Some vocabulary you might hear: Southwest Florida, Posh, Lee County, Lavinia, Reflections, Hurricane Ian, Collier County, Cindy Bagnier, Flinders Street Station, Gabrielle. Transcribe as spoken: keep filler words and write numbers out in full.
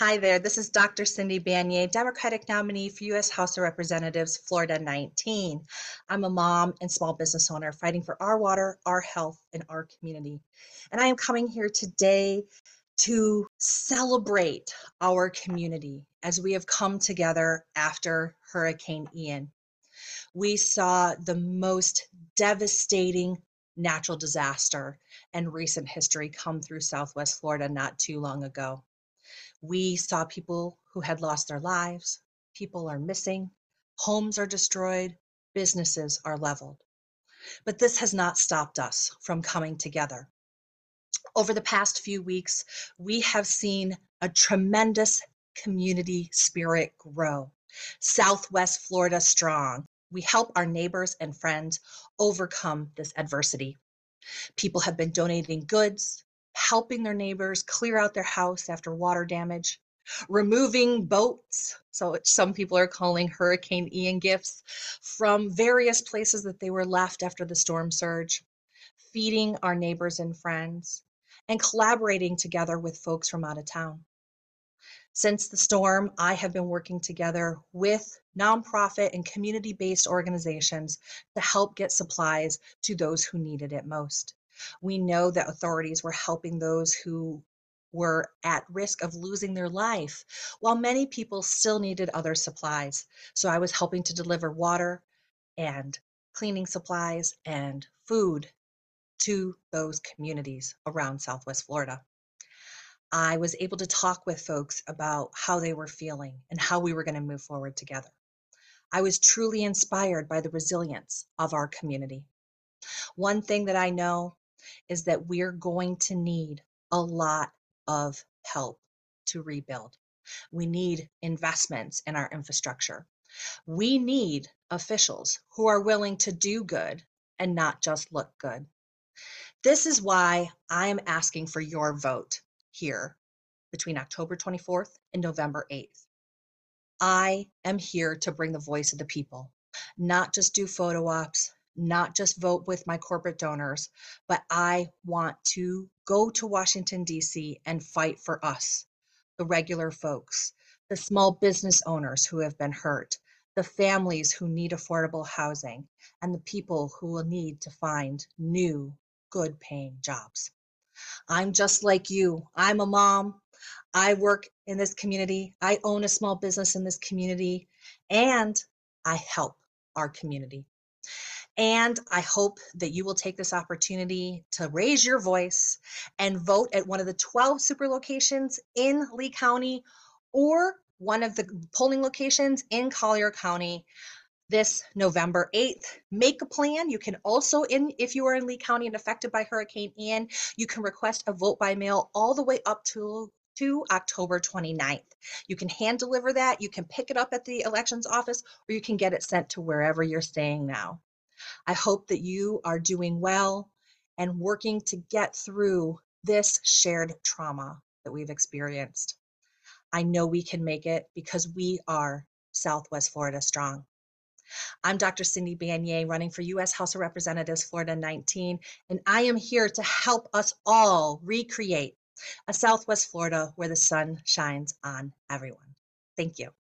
Hi there, this is Doctor Cindy Bagnier, Democratic nominee for U S House of Representatives, Florida nineteen. I'm a mom and small business owner fighting for our water, our health, and our community. And I am coming here today to celebrate our community as we have come together after Hurricane Ian. We saw the most devastating natural disaster in recent history come through Southwest Florida not too long ago. We saw people who had lost their lives, people are missing, homes are destroyed, businesses are leveled. But this has not stopped us from coming together. Over the past few weeks, we have seen a tremendous community spirit grow. Southwest Florida strong. We help our neighbors and friends overcome this adversity. People have been donating goods, helping their neighbors clear out their house after water damage, removing boats, so some people are calling Hurricane Ian gifts, from various places that they were left after the storm surge, feeding our neighbors and friends, and collaborating together with folks from out of town. Since the storm, I have been working together with nonprofit and community-based organizations to help get supplies to those who needed it most. We know that authorities were helping those who were at risk of losing their life, while many people still needed other supplies. So I was helping to deliver water and cleaning supplies and food to those communities around Southwest Florida. I was able to talk with folks about how they were feeling and how we were going to move forward together. I was truly inspired by the resilience of our community. One thing that I know is that we're going to need a lot of help to rebuild. We need investments in our infrastructure. We need officials who are willing to do good and not just look good. This is why I'm asking for your vote here between October twenty-fourth and November eighth. I am here to bring the voice of the people, not just do photo ops, not just vote with my corporate donors, but I want to go to Washington, D C and fight for us, the regular folks, the small business owners who have been hurt, the families who need affordable housing, and the people who will need to find new, good-paying jobs. I'm just like you. I'm a mom. I work in this community. I own a small business in this community, and I help our community. And I hope that you will take this opportunity to raise your voice and vote at one of the twelve super locations in Lee County or one of the polling locations in Collier County this November eighth. Make a plan. You can also, in, if you are in Lee County and affected by Hurricane Ian, you can request a vote by mail all the way up to to October twenty-ninth. You can hand deliver that. You can pick it up at the elections office, or you can get it sent to wherever you're staying now. I hope that you are doing well and working to get through this shared trauma that we've experienced. I know we can make it because we are Southwest Florida strong. I'm Doctor Cindy Bagnier, running for U S House of Representatives, Florida nineteen, and I am here to help us all recreate a Southwest Florida where the sun shines on everyone. Thank you.